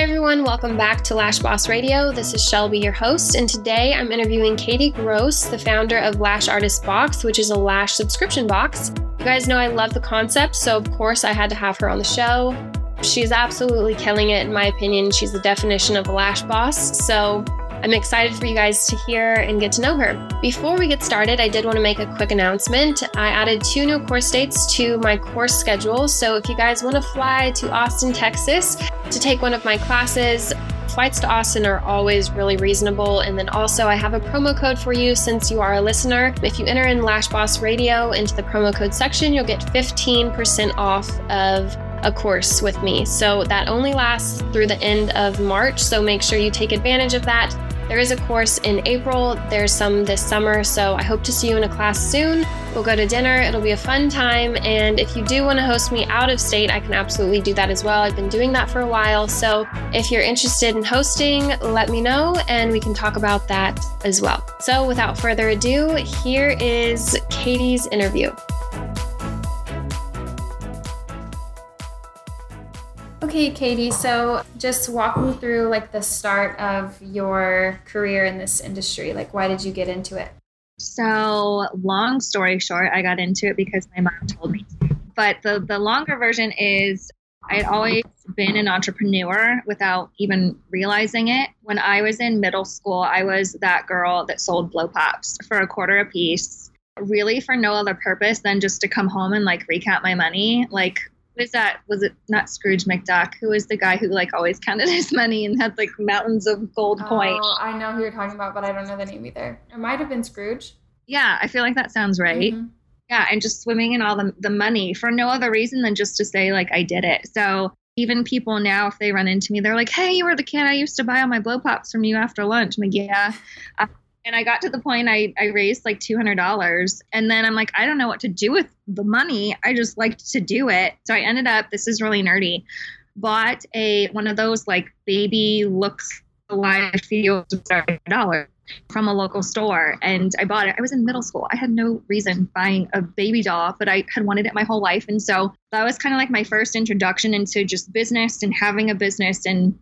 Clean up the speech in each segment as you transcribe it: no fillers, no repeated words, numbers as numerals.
Hey everyone, welcome back to Lash Boss Radio. This is Shelby, your host, and today I'm interviewing Katie Gross, the founder of Lash Artist Box, which is a lash subscription box. You guys know I love the concept, so of course I had to have her on the show. She's absolutely killing it, in my opinion. She's the definition of a lash boss, so I'm excited for you guys to hear and get to know her. Before we get started, I did want to make a quick announcement. I added 2 new course dates to my course schedule. So if you guys want to fly to Austin, Texas to take one of my classes, flights to Austin are always really reasonable. And then also I have a promo code for you since you are a listener. If you enter in Lash Boss Radio into the promo code section, you'll get 15% off of a course with me. So that only lasts through the end of March. So make sure you take advantage of that. There is a course in April, there's some this summer, so I hope to see you in a class soon. We'll go to dinner, it'll be a fun time, and if you do want to host me out of state, I can absolutely do that as well. I've been doing that for a while, so if you're interested in hosting, let me know and we can talk about that as well. So without further ado, here is Katie's interview. Okay, Katie, so just walk me through like the start of your career in this industry. Like, why did you get into it? So long story short, I got into it because my mom told me. But the longer version is I had always been an entrepreneur without even realizing it. When I was in middle school, I was that girl that sold blow pops for $0.25 a piece, really for no other purpose than just to come home and like recount my money. Like, is that, was it not Scrooge McDuck? Who is the guy who like always counted his money and had like mountains of gold coins? Oh, I know who you're talking about, but I don't know the name either. It might have been Scrooge. Yeah, I feel like that sounds right. Mm-hmm. Yeah, and just swimming in all the money for no other reason than just to say like I did it. So even people now, if they run into me, they're like, "Hey, you were the kid I used to buy all my blow pops from you after lunch." I'm like, "Yeah." And I got to the point I raised like $200, and then I'm like, I don't know what to do with the money. I just liked to do it. So I ended up, this is really nerdy, bought one of those like baby looks alive videos $100 from a local store. And I bought it. I was in middle school. I had no reason buying a baby doll, but I had wanted it my whole life. And so that was kind of like my first introduction into just business and having a business and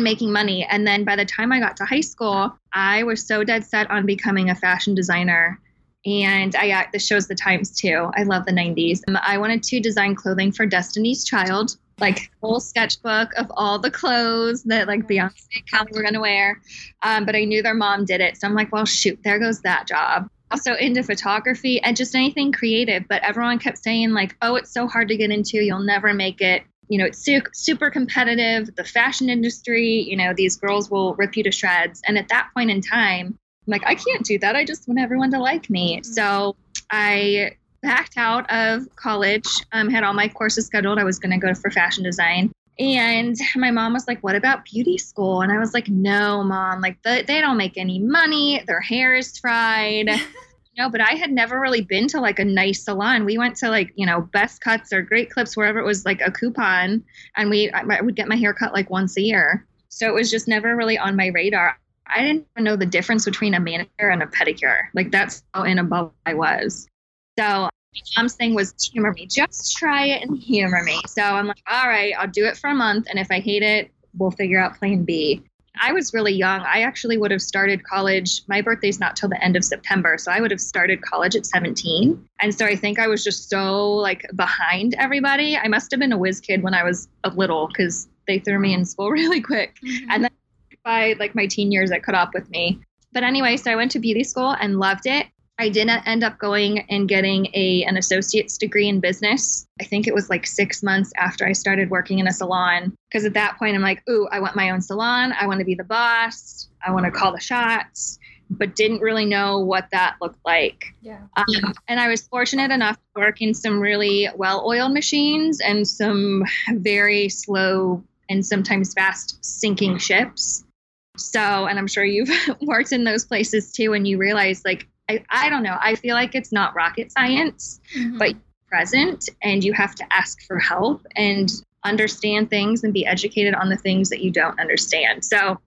making money. And then by the time I got to high school, I was so dead set on becoming a fashion designer. And this shows the times too. I love the 90s. I wanted to design clothing for Destiny's Child, like full sketchbook of all the clothes that like Beyonce and Kelly were going to wear. But I knew their mom did it. So I'm like, well, shoot, there goes that job. Also into photography and just anything creative. But everyone kept saying like, oh, it's so hard to get into. You'll never make it. You know, it's super competitive, the fashion industry, you know, these girls will rip you to shreds. And at that point in time, I'm like, I can't do that. I just want everyone to like me. Mm-hmm. So I backed out of college, had all my courses scheduled. I was going to go for fashion design. And my mom was like, what about beauty school? And I was like, no, Mom, like they don't make any money. Their hair is fried. No, but I had never really been to like a nice salon. We went to like, you know, Best Cuts or Great Clips, wherever it was like a coupon. And I would get my hair cut like once a year. So it was just never really on my radar. I didn't even know the difference between a manicure and a pedicure. Like that's how in a bubble I was. So Mom's thing was humor me, just try it and humor me. So I'm like, all right, I'll do it for a month. And if I hate it, we'll figure out plan B. I was really young. I actually would have started college. My birthday's not till the end of September. So I would have started college at 17. And so I think I was just so like behind everybody. I must have been a whiz kid when I was a little because they threw me in school really quick. Mm-hmm. And then by like my teen years, it caught up with me. But anyway, so I went to beauty school and loved it. I didn't end up going and getting an associate's degree in business. I think it was like 6 months after I started working in a salon. Because at that point, I'm like, ooh, I want my own salon. I want to be the boss. I want to call the shots. But didn't really know what that looked like. Yeah. And I was fortunate enough to work in some really well-oiled machines and some very slow and sometimes fast sinking ships. So, and I'm sure you've worked in those places too, and you realize like, I don't know. I feel like it's not rocket science, mm-hmm. but you're present and you have to ask for help and understand things and be educated on the things that you don't understand. So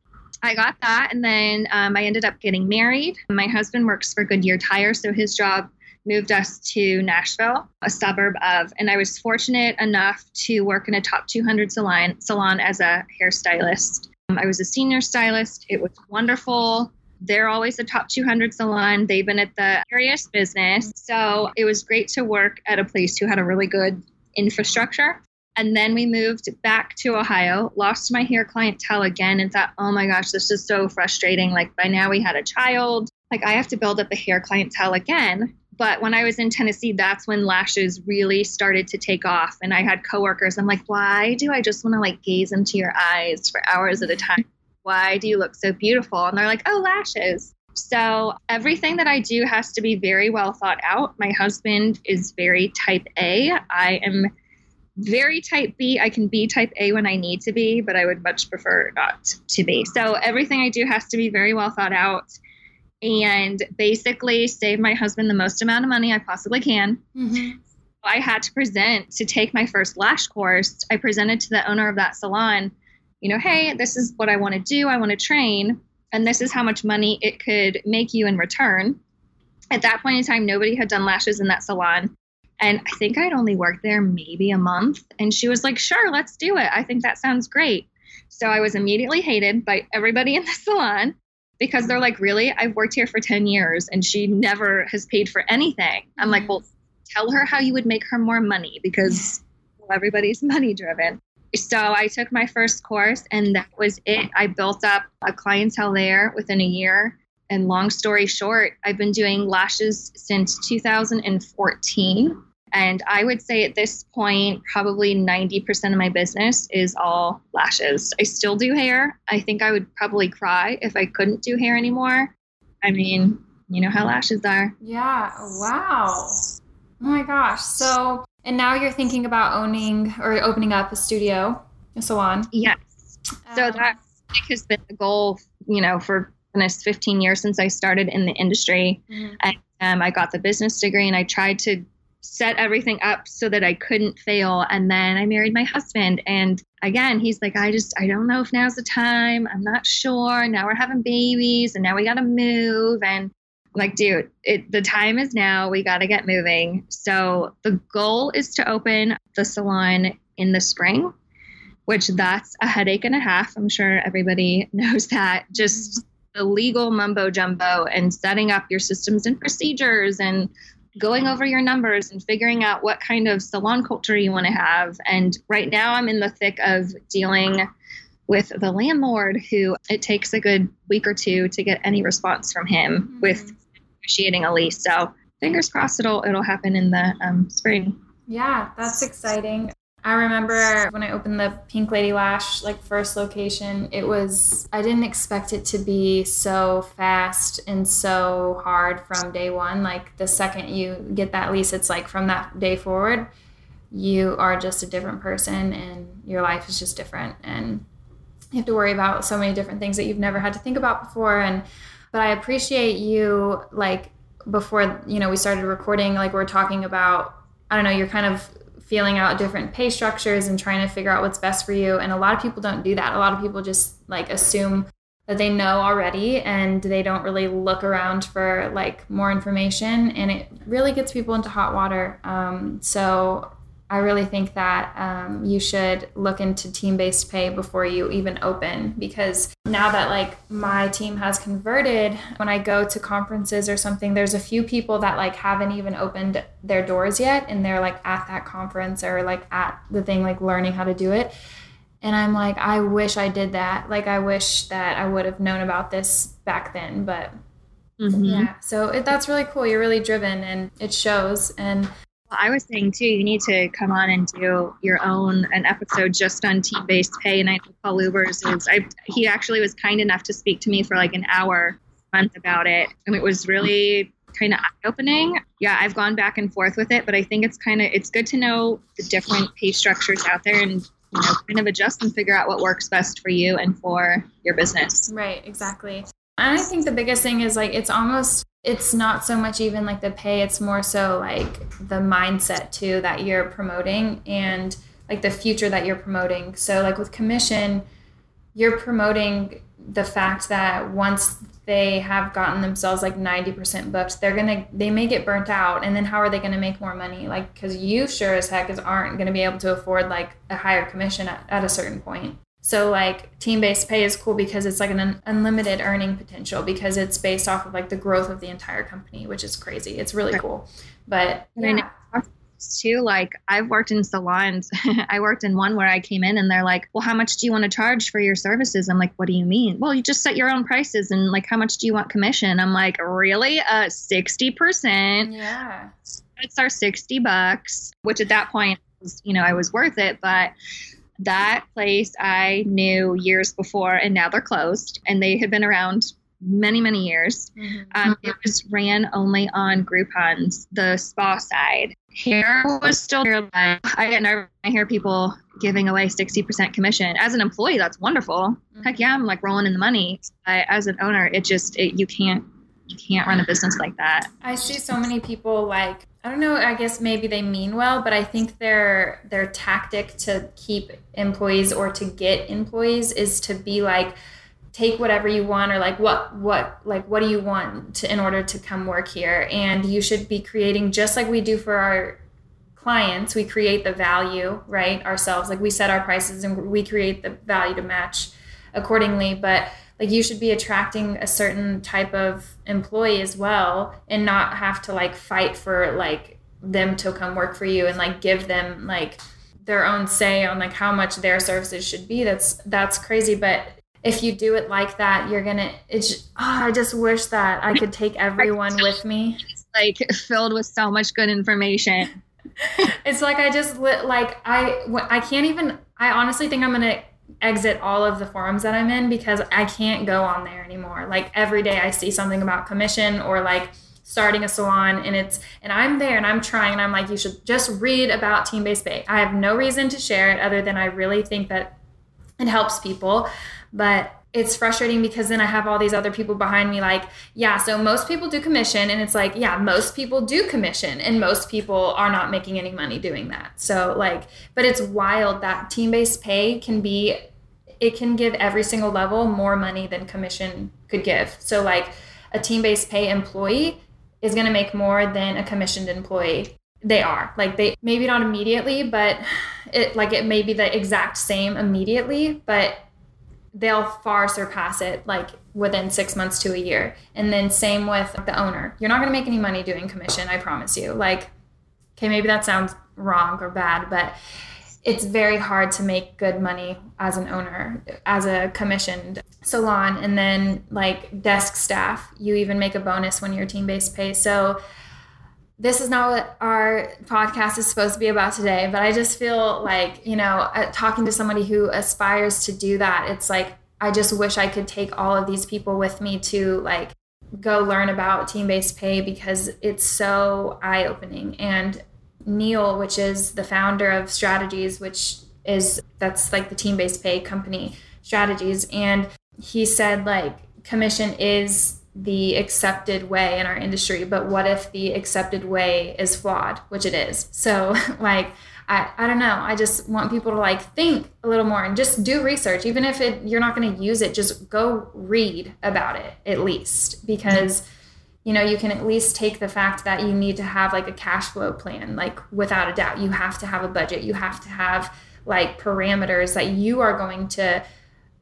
I got that. And then I ended up getting married. My husband works for Goodyear Tire. So his job moved us to Nashville, a suburb of, and I was fortunate enough to work in a top 200 salon as a hairstylist. I was a senior stylist. It was wonderful. They're always the top 200 salon. They've been at the scariest business. So it was great to work at a place who had a really good infrastructure. And then we moved back to Ohio, lost my hair clientele again, and thought, oh my gosh, this is so frustrating. Like by now we had a child. Like I have to build up a hair clientele again. But when I was in Tennessee, that's when lashes really started to take off. And I had coworkers. I'm like, why do I just want to like gaze into your eyes for hours at a time? Why do you look so beautiful? And they're like, oh, lashes. So everything that I do has to be very well thought out. My husband is very type A. I am very type B. I can be type A when I need to be, but I would much prefer not to be. So everything I do has to be very well thought out. And basically save my husband the most amount of money I possibly can. Mm-hmm. I had to present to take my first lash course. I presented to the owner of that salon, you know, hey, this is what I want to do. I want to train. And this is how much money it could make you in return. At that point in time, nobody had done lashes in that salon. And I think I'd only worked there maybe a month. And she was like, sure, let's do it. I think that sounds great. So I was immediately hated by everybody in the salon. Because they're like, really? I've worked here for 10 years and she never has paid for anything. I'm like, well, tell her how you would make her more money because well, everybody's money driven. So I took my first course and that was it. I built up a clientele there within a year. And long story short, I've been doing lashes since 2014. And I would say at this point, probably 90% of my business is all lashes. I still do hair. I think I would probably cry if I couldn't do hair anymore. I mean, you know how lashes are. Yeah. Wow. Oh my gosh. So, and now you're thinking about owning or opening up a studio, a salon. Yes. So that has been the goal, you know, for 15 years since I started in the industry. Mm-hmm. And I got the business degree and I tried to set everything up so that I couldn't fail. And then I married my husband. And again, he's like, I don't know if now's the time. I'm not sure. Now we're having babies and now we got to move. And I'm like, dude, the time is now. We got to get moving. So the goal is to open the salon in the spring, which that's a headache and a half. I'm sure everybody knows that. Just the legal mumbo jumbo and setting up your systems and procedures and going over your numbers and figuring out what kind of salon culture you want to have. And right now I'm in the thick of dealing with the landlord who it takes a good week or two to get any response from him with negotiating a lease. So fingers crossed it'll happen in the spring. Yeah, that's exciting. I remember when I opened the Pink Lady Lash, like first location, I didn't expect it to be so fast and so hard from day one. Like the second you get that lease, it's like from that day forward, you are just a different person and your life is just different. And you have to worry about so many different things that you've never had to think about before. But I appreciate you, like before, you know, we started recording, like we're talking about, I don't know, you're kind of feeling out different pay structures and trying to figure out what's best for you. And a lot of people don't do that. A lot of people just like assume that they know already and they don't really look around for like more information. And it really gets people into hot water. So I really think that you should look into team-based pay before you even open, because now that like my team has converted, when I go to conferences or something, there's a few people that like haven't even opened their doors yet. And they're like at that conference or like at the thing, like learning how to do it. And I'm like, I wish I did that. Like, I wish that I would have known about this back then, but yeah. So that's really cool. You're really driven and it shows. And I was saying too, you need to come on and do your own an episode just on team-based pay. And I know Paul Ubers he actually was kind enough to speak to me for like an hour a month about it, and it was really kind of eye-opening. Yeah, I've gone back and forth with it, but I think it's good to know the different pay structures out there and you know kind of adjust and figure out what works best for you and for your business. Right, exactly. And I think the biggest thing is like it's not so much even like the pay, it's more so like the mindset too that you're promoting and like the future that you're promoting. So like with commission, you're promoting the fact that once they have gotten themselves like 90% booked, they may get burnt out. And then how are they going to make more money? Like, because you sure as heck aren't going to be able to afford like a higher commission at a certain point. So like team-based pay is cool because it's like an unlimited earning potential because it's based off of like the growth of the entire company, which is crazy. It's really cool. But yeah. Too, like I've worked in salons. I worked in one where I came in and they're like, well, how much do you want to charge for your services? I'm like, what do you mean? Well, you just set your own prices and like, how much do you want commission? I'm like, really? 60%. Yeah. It's our $60, which at that point was, you know, I was worth it. But that place I knew years before and now they're closed and they had been around many, many years. Mm-hmm. It was ran only on Groupons, the spa side. Hair was still there. I get nervous when I hear people giving away 60% commission. As an employee, that's wonderful. Heck yeah, I'm like rolling in the money. But as an owner, you can't run a business like that. I see so many people like, I don't know, I guess maybe they mean well, but I think their tactic to keep employees or to get employees is to be like, take whatever you want, or like what do you want in order to come work here? And you should be creating, just like we do for our clients, we create the value, right? Ourselves, like we set our prices and we create the value to match accordingly. But like you should be attracting a certain type of employee as well and not have to like fight for like them to come work for you and like give them like their own say on like how much their services should be. That's crazy. But if you do it like that, you're going to, I just wish that I could take everyone with me. It's like filled with so much good information. It's like, I can't even, I honestly think I'm going to exit all of the forums that I'm in because I can't go on there anymore. Like every day I see something about commission or like starting a salon and I'm there and I'm trying and I'm like, you should just read about team-based pay. I have no reason to share it other than I really think that it helps people. But it's frustrating because then I have all these other people behind me like, yeah, so most people do commission. And it's like, yeah, most people do commission and most people are not making any money doing that. So like, but it's wild that team-based pay can give every single level more money than commission could give. So like a team-based pay employee is going to make more than a commissioned employee. They are like, they maybe not immediately, but it may be the exact same immediately, but they'll far surpass it like within 6 months to a year. And then same with the owner. You're not going to make any money doing commission, I promise you. Like, okay, maybe that sounds wrong or bad, but it's very hard to make good money as an owner, as a commissioned salon. And then like desk staff, you even make a bonus when you're team-based pay. So this is not what our podcast is supposed to be about today, but I just feel like, you know, talking to somebody who aspires to do that, it's like, I just wish I could take all of these people with me to like go learn about team-based pay because it's so eye-opening. And Neil, which is the founder of Strategies, that's like the team-based pay company, Strategies. And he said like commission is the accepted way in our industry, but what if the accepted way is flawed, which it is. So like, I don't know. I just want people to like think a little more and just do research. Even if you're not going to use it, just go read about it at least, because, you know, you can at least take the fact that you need to have like a cash flow plan, like without a doubt, you have to have a budget. You have to have like parameters that you are going to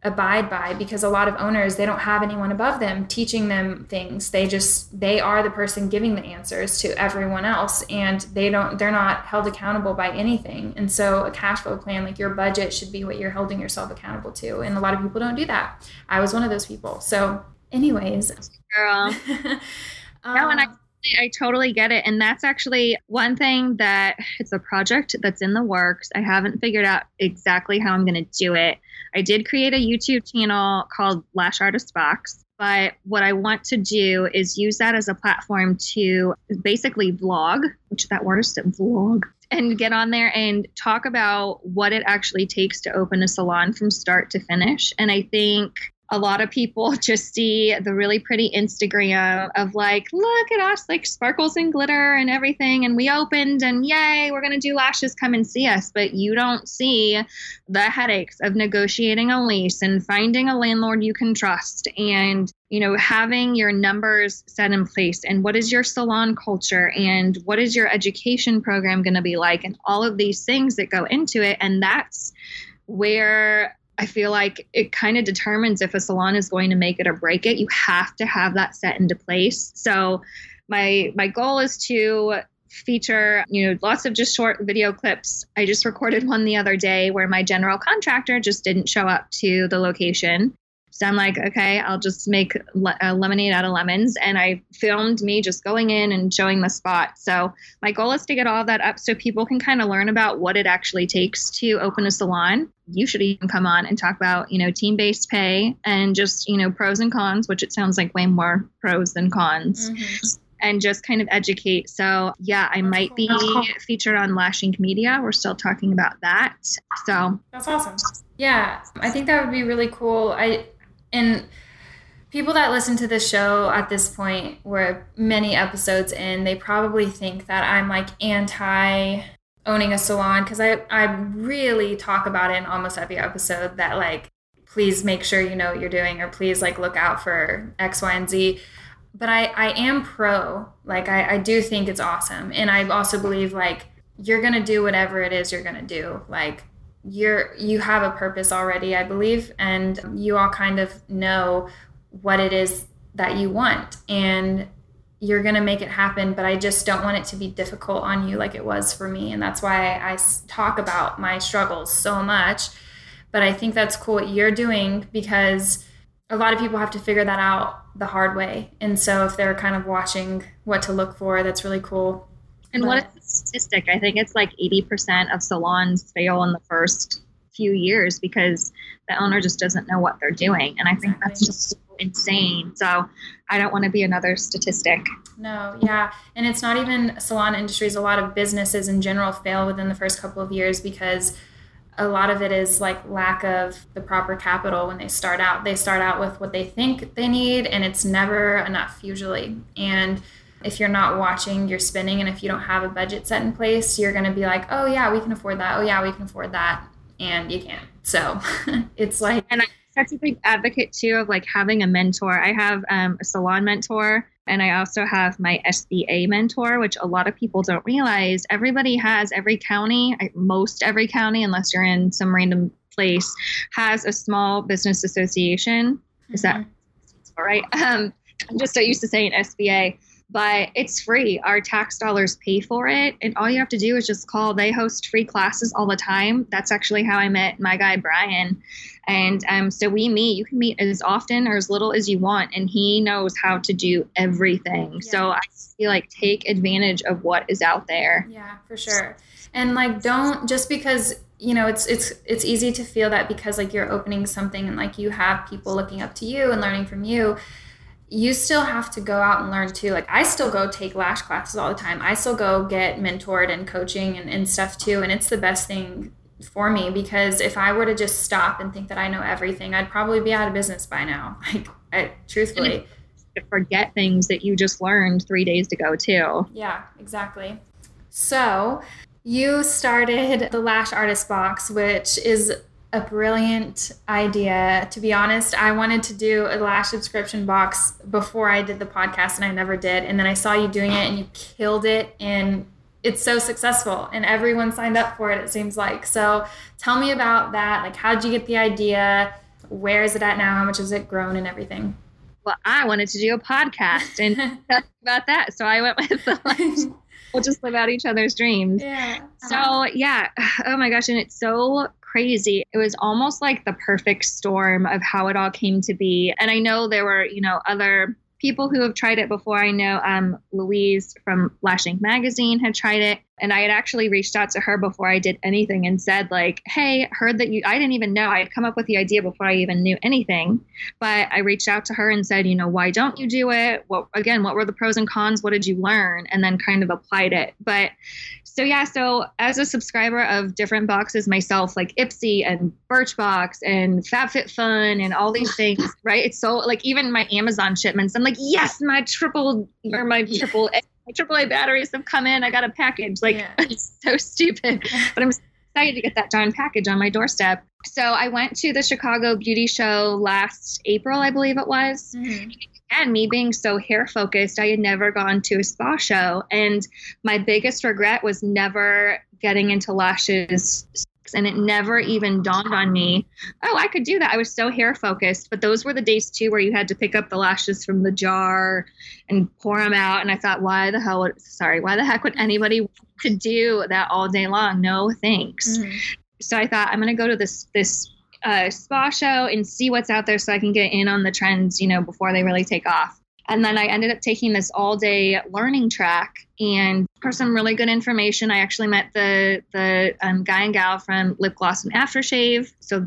abide by, because a lot of owners, they don't have anyone above them teaching them things. They are the person giving the answers to everyone else, and they're not held accountable by anything. And so a cash flow plan, like your budget, should be what you're holding yourself accountable to. And a lot of people don't do that. I was one of those people. So anyways, girl. No, and I totally get it. And that's actually one thing that it's a project that's in the works. I haven't figured out exactly how I'm going to do it. I did create a YouTube channel called Lash Artist Box, but what I want to do is use that as a platform to basically vlog, which that word is vlog, and get on there and talk about what it actually takes to open a salon from start to finish. And I think a lot of people just see the really pretty Instagram of like, look at us, like sparkles and glitter and everything. And we opened and yay, we're going to do lashes. Come and see us. But you don't see the headaches of negotiating a lease and finding a landlord you can trust and, you know, having your numbers set in place and what is your salon culture and what is your education program going to be like and all of these things that go into it. And that's where I feel like it kind of determines if a salon is going to make it or break it. You have to have that set into place. So my goal is to feature, you know, lots of just short video clips. I just recorded one the other day where my general contractor just didn't show up to the location. So I'm like, okay, I'll just make a lemonade out of lemons. And I filmed me just going in and showing the spot. So my goal is to get all that up so people can kind of learn about what it actually takes to open a salon. You should even come on and talk about, you know, team-based pay and just, you know, pros and cons, which it sounds like way more pros than cons. Mm-hmm. And just kind of educate. So yeah, I might be featured on Lash Inc. Media. We're still talking about that. So that's awesome. Yeah, I think that would be really cool. And people that listen to this show at this point, we're many episodes in, they probably think that I'm like anti owning a salon because I really talk about it in almost every episode that like, please make sure you know what you're doing or please like look out for X, Y, and Z. But I am pro. Like I do think it's awesome. And I also believe like you're going to do whatever it is you're going to do. Like you have a purpose already, I believe, and you all kind of know what it is that you want and you're going to make it happen. But I just don't want it to be difficult on you like it was for me. And that's why I talk about my struggles so much. But I think that's cool what you're doing because a lot of people have to figure that out the hard way. And so if they're kind of watching what to look for, that's really cool. And what is the statistic? I think it's like 80% of salons fail in the first few years because the owner just doesn't know what they're doing. And I think that's just insane. So I don't want to be another statistic. No, yeah. And it's not even salon industries. A lot of businesses in general fail within the first couple of years because a lot of it is like lack of the proper capital when they start out. They start out with what they think they need and it's never enough usually. And if you're not watching, you're spinning. And if you don't have a budget set in place, you're going to be like, oh, yeah, we can afford that. Oh, yeah, we can afford that. And you can't. So it's like. And I'm such a big advocate, too, of like having a mentor. I have a salon mentor and I also have my SBA mentor, which a lot of people don't realize. Everybody has every county, most every county, unless you're in some random place, has a small business association. Mm-hmm. Is that all right? I'm just so used to saying SBA. But it's free. Our tax dollars pay for it. And all you have to do is just call. They host free classes all the time. That's actually how I met my guy, Brian. And so we meet. You can meet as often or as little as you want. And he knows how to do everything. Yeah. So I feel like take advantage of what is out there. Yeah, for sure. And like, don't just because, you know, it's easy to feel that because like you're opening something and like you have people looking up to you and learning from you. You still have to go out and learn too. Like I still go take lash classes all the time. I still go get mentored and coaching and stuff too. And it's the best thing for me because if I were to just stop and think that I know everything, I'd probably be out of business by now. Like truthfully. To forget things that you just learned 3 days ago too. Yeah, exactly. So you started the Lash Artist Box, which is a brilliant idea. To be honest, I wanted to do a lash subscription box before I did the podcast and I never did. And then I saw you doing it and you killed it and it's so successful and everyone signed up for it, it seems like. So tell me about that. Like, how'd you get the idea? Where is it at now? How much has it grown and everything? Well, I wanted to do a podcast and talk about that. So I went with the lash. We'll just live out each other's dreams. Yeah. So yeah. Oh my gosh. And it's so crazy. It was almost like the perfect storm of how it all came to be. And I know there were, you know, other people who have tried it before. I know Louise from Lash Inc. Magazine had tried it. And I had actually reached out to her before I did anything and said, like, hey, heard that you, I didn't even know. I had come up with the idea before I even knew anything. But I reached out to her and said, you know, why don't you do it? What were the pros and cons? What did you learn? And then kind of applied it. But so as a subscriber of different boxes myself, like Ipsy and Birchbox and FabFitFun and all these things, right? It's so, like, even my Amazon shipments, I'm like, yes, my AAA batteries have come in. I got a package. Like, yeah. It's so stupid. But I'm so excited to get that darn package on my doorstep. So I went to the Chicago Beauty Show last April, I believe it was. Mm-hmm. And me being so hair focused, I had never gone to a spa show. And my biggest regret was never getting into lashes. And it never even dawned on me, oh, I could do that. I was so hair focused. But those were the days, too, where you had to pick up the lashes from the jar and pour them out. And I thought, why the heck would anybody want to do that all day long? No, thanks. Mm-hmm. So I thought, I'm going to go to this spa show and see what's out there so I can get in on the trends, you know, before they really take off. And then I ended up taking this all-day learning track, and for some really good information, I actually met the guy and gal from Lip Gloss and Aftershave. So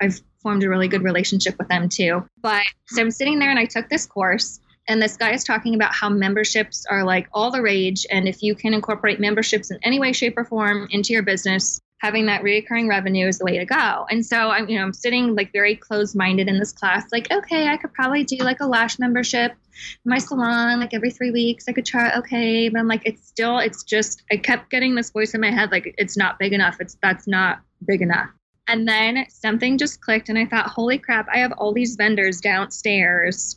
I've formed a really good relationship with them too. But so I'm sitting there and I took this course, and this guy is talking about how memberships are like all the rage, and if you can incorporate memberships in any way, shape, or form into your business, having that reoccurring revenue is the way to go. And so I'm sitting like very closed-minded in this class, like, okay, I could probably do like a lash membership in my salon, like every 3 weeks I could try. Okay. But I'm like, I kept getting this voice in my head, like, it's not big enough. That's not big enough. And then something just clicked and I thought, holy crap, I have all these vendors downstairs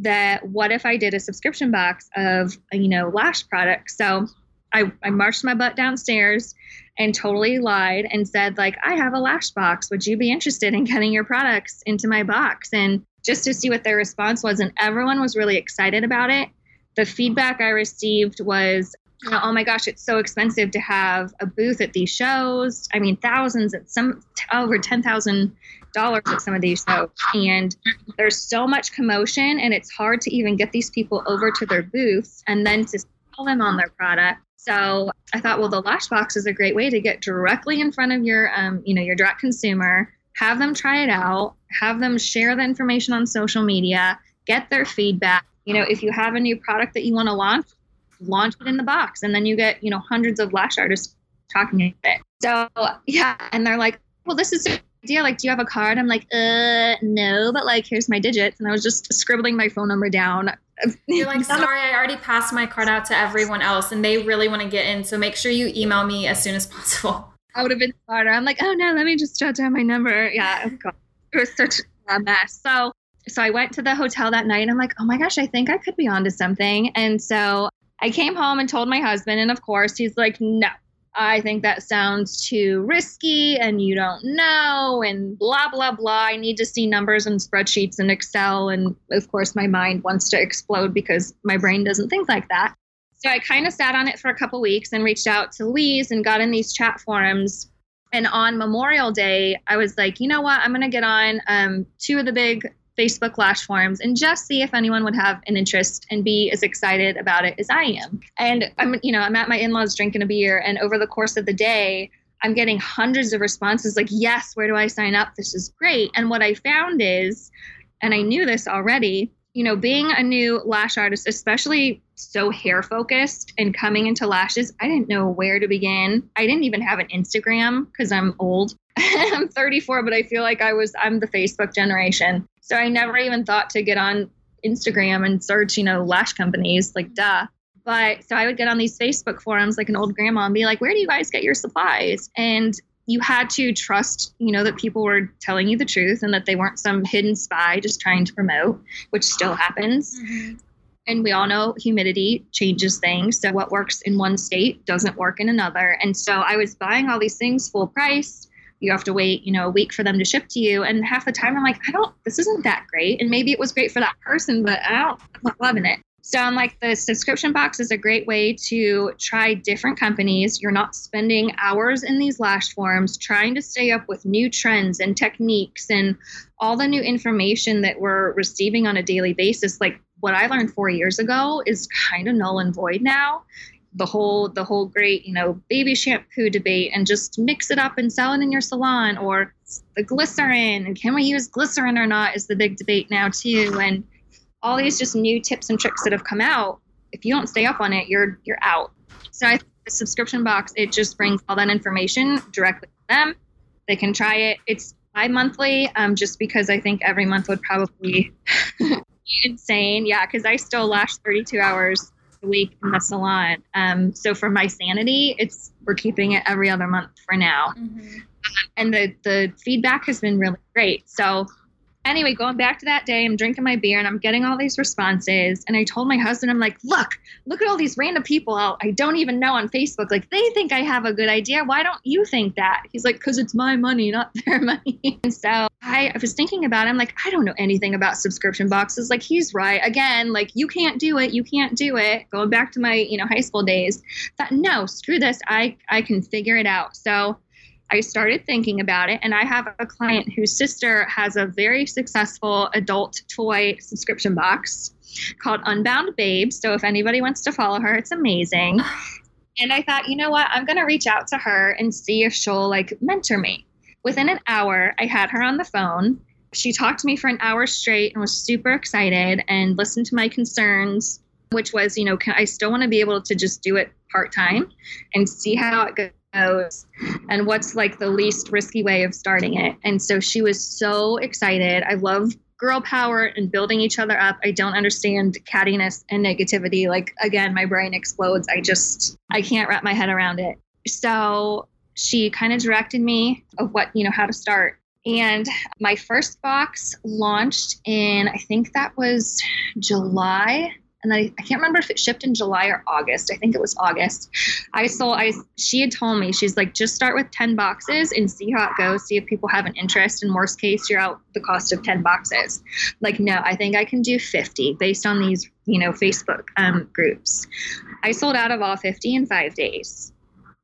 that what if I did a subscription box of, you know, lash products? So I marched my butt downstairs and totally lied and said, like, I have a lash box. Would you be interested in getting your products into my box? And just to see what their response was. And everyone was really excited about it. The feedback I received was, oh my gosh, it's so expensive to have a booth at these shows. I mean, thousands and some over $10,000 at some of these shows. And there's so much commotion and it's hard to even get these people over to their booths and then to sell them on their product. So I thought, well, the lash box is a great way to get directly in front of your direct consumer, have them try it out, have them share the information on social media, get their feedback. You know, if you have a new product that you want to launch it in the box. And then you get, you know, hundreds of lash artists talking about it. So yeah. And they're like, well, this is an idea. Like, do you have a card? I'm like, no, but like, here's my digits. And I was just scribbling my phone number down. You're like, sorry, I already passed my card out to everyone else and they really want to get in. So make sure you email me as soon as possible. I would have been smarter. I'm like, oh no, let me just jot down my number. Yeah. Oh God. It was such a mess. So I went to the hotel that night and I'm like, oh my gosh, I think I could be onto something. And so I came home and told my husband. And of course he's like, no, I think that sounds too risky and you don't know and blah, blah, blah. I need to see numbers and spreadsheets and Excel. And of course my mind wants to explode because my brain doesn't think like that. So I kind of sat on it for a couple of weeks and reached out to Louise and got in these chat forums. And on Memorial Day, I was like, you know what? I'm going to get on two of the big Facebook lash forums and just see if anyone would have an interest and be as excited about it as I am. And I'm at my in-laws drinking a beer, and over the course of the day, I'm getting hundreds of responses like, yes, where do I sign up? This is great. And what I found is, and I knew this already, you know, being a new lash artist, especially so hair focused and coming into lashes, I didn't know where to begin. I didn't even have an Instagram because I'm old. I'm 34, but I feel like I'm the Facebook generation. So I never even thought to get on Instagram and search, you know, lash companies, like, duh. But so I would get on these Facebook forums like an old grandma and be like, where do you guys get your supplies? And you had to trust, you know, that people were telling you the truth and that they weren't some hidden spy just trying to promote, which still happens. Mm-hmm. And we all know humidity changes things. So what works in one state doesn't work in another. And so I was buying all these things full price. You have to wait, you know, a week for them to ship to you. And half the time I'm like, this isn't that great. And maybe it was great for that person, but I'm not loving it. So I'm like, the subscription box is a great way to try different companies. You're not spending hours in these lash forums trying to stay up with new trends and techniques and all the new information that we're receiving on a daily basis. Like, what I learned 4 years ago is kind of null and void now. the whole great, baby shampoo debate, and just mix it up and sell it in your salon, or the glycerin, and can we use glycerin or not is the big debate now too. And all these just new tips and tricks that have come out. If you don't stay up on it, you're out. So I think the subscription box, it just brings all that information directly to them. They can try it. It's bi-monthly, just because I think every month would probably be insane. Yeah, because I still lash 32 hours a week in the salon. So for my sanity, we're keeping it every other month for now. Mm-hmm. And the feedback has been really great. So anyway, going back to that day, I'm drinking my beer and I'm getting all these responses. And I told my husband, I'm like, look at all these random people I don't even know on Facebook. Like, they think I have a good idea. Why don't you think that? He's like, because it's my money, not their money. And so I was thinking about it. I'm like, I don't know anything about subscription boxes. Like, he's right. Again, like, you can't do it. Going back to my, high school days. Thought, no, screw this. I can figure it out. So I started thinking about it, and I have a client whose sister has a very successful adult toy subscription box called Unbound Babe. So if anybody wants to follow her, it's amazing. And I thought, you know what? I'm going to reach out to her and see if she'll mentor me. Within an hour, I had her on the phone. She talked to me for an hour straight and was super excited and listened to my concerns, which was, I still want to be able to just do it part-time and see how it goes. And what's the least risky way of starting it. And so she was so excited. I love girl power and building each other up. I don't understand cattiness and negativity. Again, my brain explodes. I can't wrap my head around it. So she kind of directed me of what, how to start. And my first box launched in, I think that was July. And I can't remember if it shipped in July or August. I think it was August. She had told me, she's like, just start with 10 boxes and see how it goes. See if people have an interest. And worst case, you're out the cost of 10 boxes. No, I think I can do 50 based on these, Facebook groups. I sold out of all 50 in 5 days.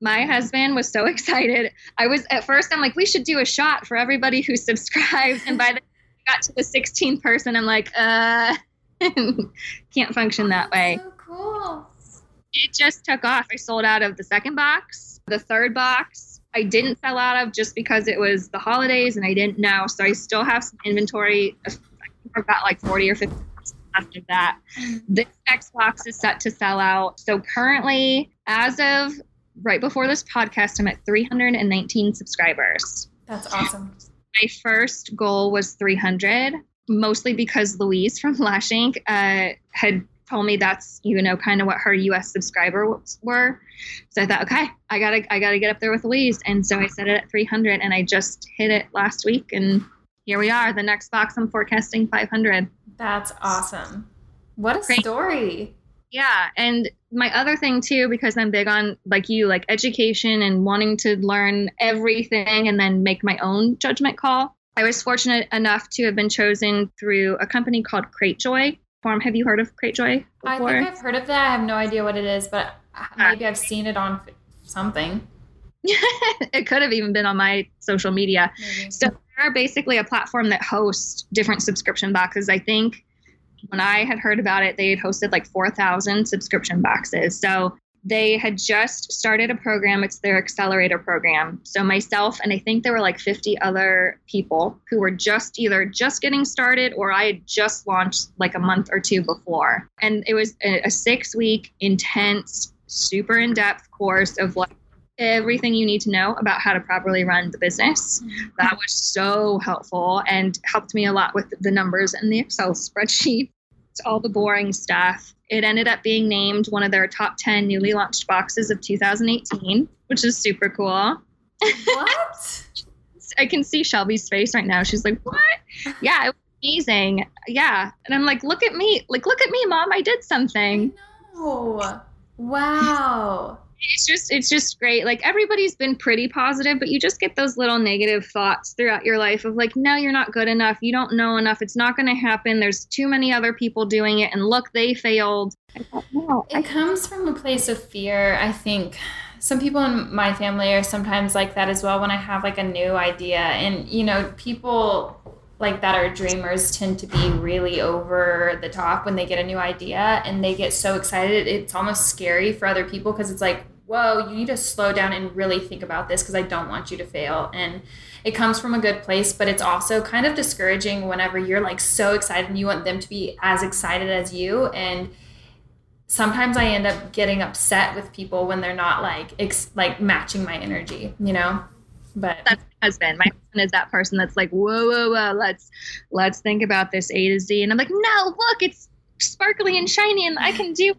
My husband was so excited. I'm like, we should do a shot for everybody who subscribes. And by the time I got to the 16th person, I'm like, can't function that way. So cool. It just took off. I sold out of the second box. The third box I didn't sell out of just because it was the holidays and I didn't know. So I still have some inventory. I think I've got 40 or 50 after that. This next box is set to sell out. So currently, as of right before this podcast, I'm at 319 subscribers. That's awesome. My first goal was 300. Mostly because Louise from Lash Inc. Had told me that's, kind of what her U.S. subscribers were. So I thought, okay, I gotta get up there with Louise. And so I set it at 300 and I just hit it last week. And here we are. The next box I'm forecasting 500. That's awesome. What a story. Yeah. And my other thing too, because I'm big on education and wanting to learn everything and then make my own judgment call. I was fortunate enough to have been chosen through a company called Cratejoy. Have you heard of Cratejoy before? I think I've heard of that. I have no idea what it is, but maybe I've seen it on something. It could have even been on my social media. Maybe. So they're basically a platform that hosts different subscription boxes. I think when I had heard about it, they had hosted 4,000 subscription boxes. So they had just started a program. It's their accelerator program. So myself, and I think there were 50 other people who were just either just getting started or I had just launched a month or two before. And it was a 6-week intense, super in-depth course of everything you need to know about how to properly run the business. That was so helpful and helped me a lot with the numbers and the Excel spreadsheet. It's all the boring stuff. It ended up being named one of their top 10 newly launched boxes of 2018, which is super cool. What? I can see Shelby's face right now. She's like, what? Yeah, it was amazing. Yeah. And I'm like, look at me. Look at me, Mom. I did something. No. Wow. It's just great. Everybody's been pretty positive, but you just get those little negative thoughts throughout your life of no, you're not good enough. You don't know enough. It's not going to happen. There's too many other people doing it. And look, they failed. I thought, no, it comes from a place of fear. I think some people in my family are sometimes like that as well. When I have a new idea and people like that are dreamers tend to be really over the top when they get a new idea, and they get so excited. It's almost scary for other people because it's like, whoa, you need to slow down and really think about this because I don't want you to fail. And it comes from a good place, but it's also kind of discouraging whenever you're like so excited and you want them to be as excited as you. And sometimes I end up getting upset with people when they're not like matching my energy, you know? But that's my husband. My husband is that person that's like, whoa, whoa, whoa, let's think about this A to Z. And I'm like, no, look, it's sparkly and shiny and I can do,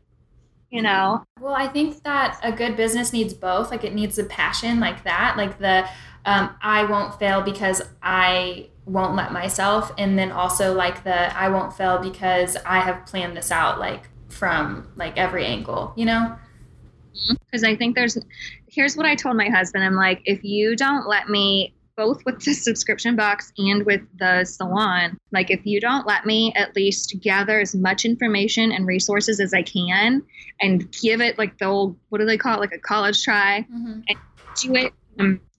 you know? Well, I think that a good business needs both. Like it needs the passion like that, like the, I won't fail because I won't let myself. And then also like the, I won't fail because I have planned this out, like from like every angle, you know? Because I think here's what I told my husband. I'm like, if you don't let me, both with the subscription box and with the salon, like if you don't let me at least gather as much information and resources as I can and give it like the old, what do they call it? Like a college try, mm-hmm. and do it,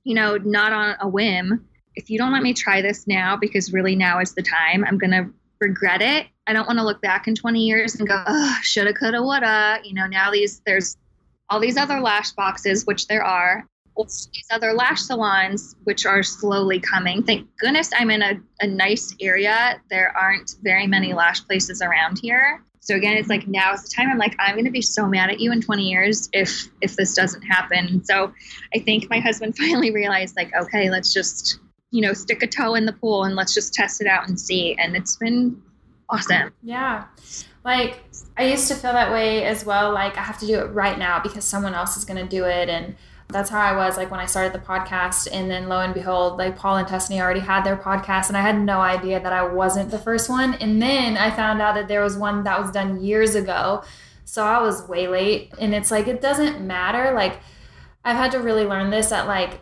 you know, not on a whim. If you don't let me try this now, because really now is the time, I'm going to regret it. I don't want to look back in 20 years and go, oh, shoulda, coulda, woulda. You know, now there's all these other lash boxes, which there are, also these other lash salons, which are slowly coming. Thank goodness I'm in a nice area. There aren't very many lash places around here. So again, it's like, now is the time. I'm like, I'm going to be so mad at you in 20 years if this doesn't happen. So I think my husband finally realized like, okay, let's just, you know, stick a toe in the pool and let's just test it out and see. And it's been awesome. Yeah. Like I used to feel that way as well. Like I have to do it right now because someone else is going to do it. And that's how I was like when I started the podcast, and then lo and behold, like Paul and Tessany already had their podcast and I had no idea that I wasn't the first one. And then I found out that there was one that was done years ago. So I was way late, and it's like, it doesn't matter. Like I've had to really learn this at like,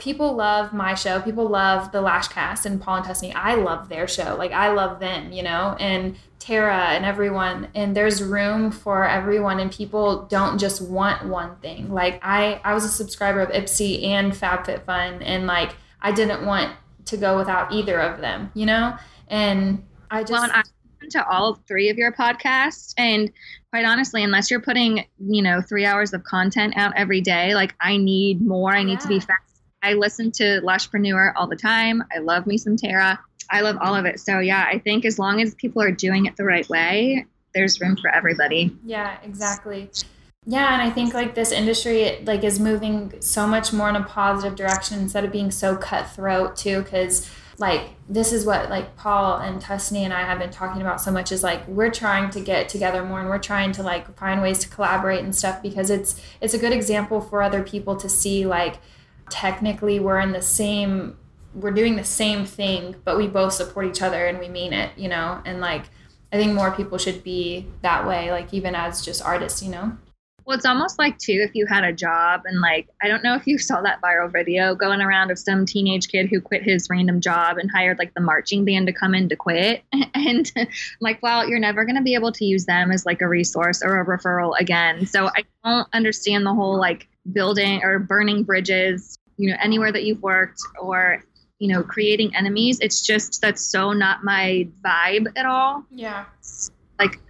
people love my show. People love the Lash Cast and Paul and Tessany. I love their show. Like I love them, you know, and Tara and everyone. And there's room for everyone, and people don't just want one thing. Like I was a subscriber of Ipsy and FabFitFun, and like I didn't want to go without either of them, you know? And I just... Well, and I listened to all three of your podcasts, and quite honestly, unless you're putting, you know, 3 hours of content out every day, like I need more. I need to be fast. I listen to Lashpreneur all the time. I love me some Tara. I love all of it. So yeah, I think as long as people are doing it the right way, there's room for everybody. Yeah, exactly. Yeah. And I think like this industry, it like is moving so much more in a positive direction instead of being so cutthroat too. Cause like, this is what like Paul and Tessany and I have been talking about so much is like, we're trying to get together more, and we're trying to like find ways to collaborate and stuff, because it's a good example for other people to see, like, technically we're doing the same thing, but we both support each other and we mean it, you know? And like, I think more people should be that way, like even as just artists, you know? Well, it's almost like, too, if you had a job and, like, I don't know if you saw that viral video going around of some teenage kid who quit his random job and hired, like, the marching band to come in to quit. And, like, well, you're never going to be able to use them as, like, a resource or a referral again. So I don't understand the whole, like, building or burning bridges, you know, anywhere that you've worked, or, you know, creating enemies. It's just that's so not my vibe at all. Yeah. Like...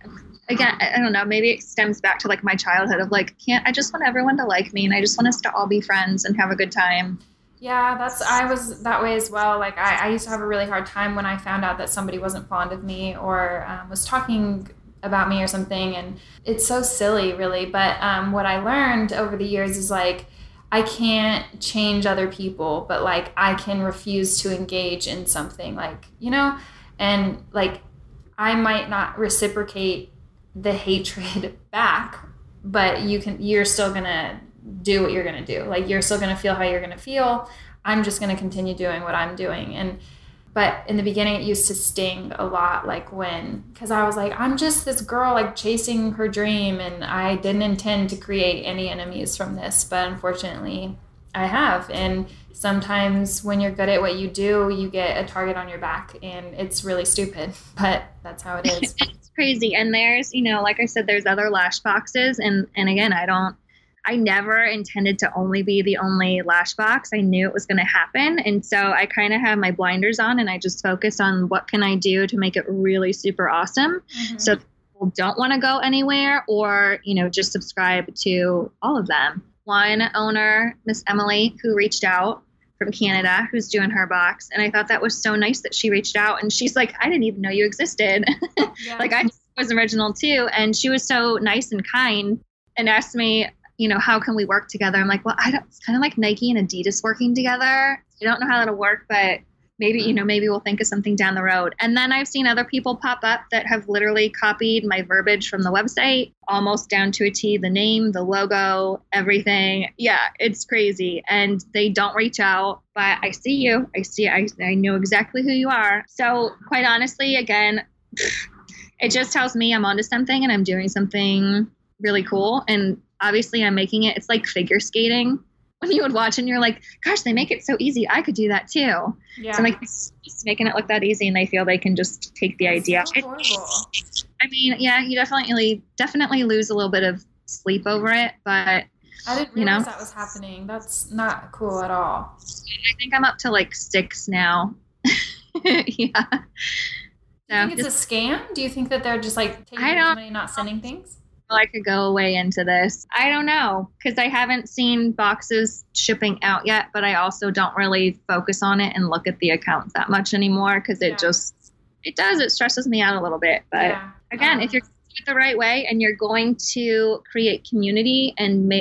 Again, I don't know, maybe it stems back to like my childhood of like, I just want everyone to like me, and I just want us to all be friends and have a good time. Yeah, I was that way as well. Like I used to have a really hard time when I found out that somebody wasn't fond of me or was talking about me or something. And it's so silly really. But what I learned over the years is like, I can't change other people, but like I can refuse to engage in something, like, you know, and like I might not reciprocate the hatred back, but you're still gonna do what you're gonna do. Like you're still gonna feel how you're gonna feel. I'm just gonna continue doing what I'm doing. But in the beginning it used to sting a lot, like because I was like, I'm just this girl like chasing her dream, and I didn't intend to create any enemies from this, but unfortunately I have. And sometimes when you're good at what you do, you get a target on your back, and it's really stupid, but that's how it is. Crazy. And there's, you know, like I said, there's other lash boxes, and again, I never intended to only be the only lash box. I knew it was going to happen. And so I kind of had my blinders on and I just focused on what can I do to make it really super awesome. Mm-hmm. So people don't want to go anywhere or, you know, just subscribe to all of them. One owner, Miss Emily, who reached out from Canada, who's doing her box. And I thought that was so nice that she reached out and she's like, I didn't even know you existed. Yeah. Like I was original too. And she was so nice and kind and asked me, you know, how can we work together? I'm like, well, I don't, it's kind of like Nike and Adidas working together. I don't know how that'll work, but maybe, you know, maybe we'll think of something down the road. And then I've seen other people pop up that have literally copied my verbiage from the website, almost down to a T, the name, the logo, everything. Yeah, it's crazy. And they don't reach out, but I see you. I know exactly who you are. So quite honestly, again, it just tells me I'm onto something and I'm doing something really cool. And obviously I'm making it, it's like figure skating. When you would watch and you're like, gosh, they make it so easy. I could do that too. Yeah. So I'm like, just making it look that easy. And they feel they can just take the idea. So I mean, yeah, you definitely lose a little bit of sleep over it, but I didn't realize that was happening. That's not cool at all. I think I'm up to like 6 now. Yeah. Do you think it's a scam? Do you think that they're just like taking money, not sending things? I could go away into this. I don't know, because I haven't seen boxes shipping out yet, but I also don't really focus on it and look at the accounts that much anymore because it stresses me out a little bit. But again, if you're doing it the right way and you're going to create community and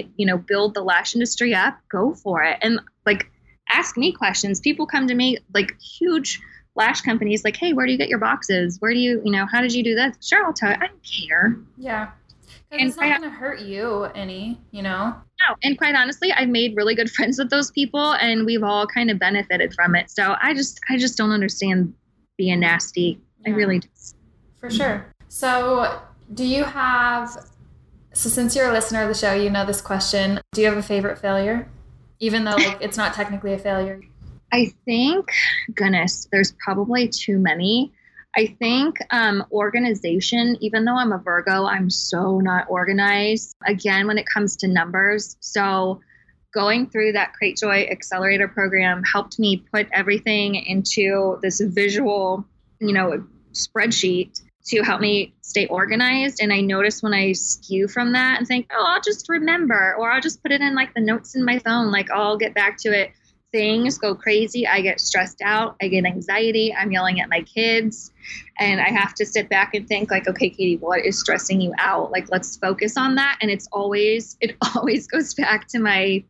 build the lash industry up, go for it. And like, ask me questions. People come to me, like huge lash companies, like, hey, where do you get your boxes? Where do you how did you do that? Sure, I'll tell you. I don't care. Yeah. And it's not going to hurt you any. No, and quite honestly, I've made really good friends with those people and we've all kind of benefited from it. So I just don't understand being nasty. Yeah. I really do. For sure. So since you're a listener of the show, you know this question, do you have a favorite failure? Even though it's not technically a failure. I think, goodness, there's probably too many. I think organization, even though I'm a Virgo, I'm so not organized, again, when it comes to numbers. So going through that Cratejoy accelerator program helped me put everything into this visual, spreadsheet to help me stay organized. And I noticed when I skew from that and think, oh, I'll just remember, or I'll just put it in like the notes in my phone, like I'll get back to it. Things go crazy. I get stressed out. I get anxiety. I'm yelling at my kids. And I have to sit back and think like, okay, Katie, what is stressing you out? Like, let's focus on that. And it always goes back to my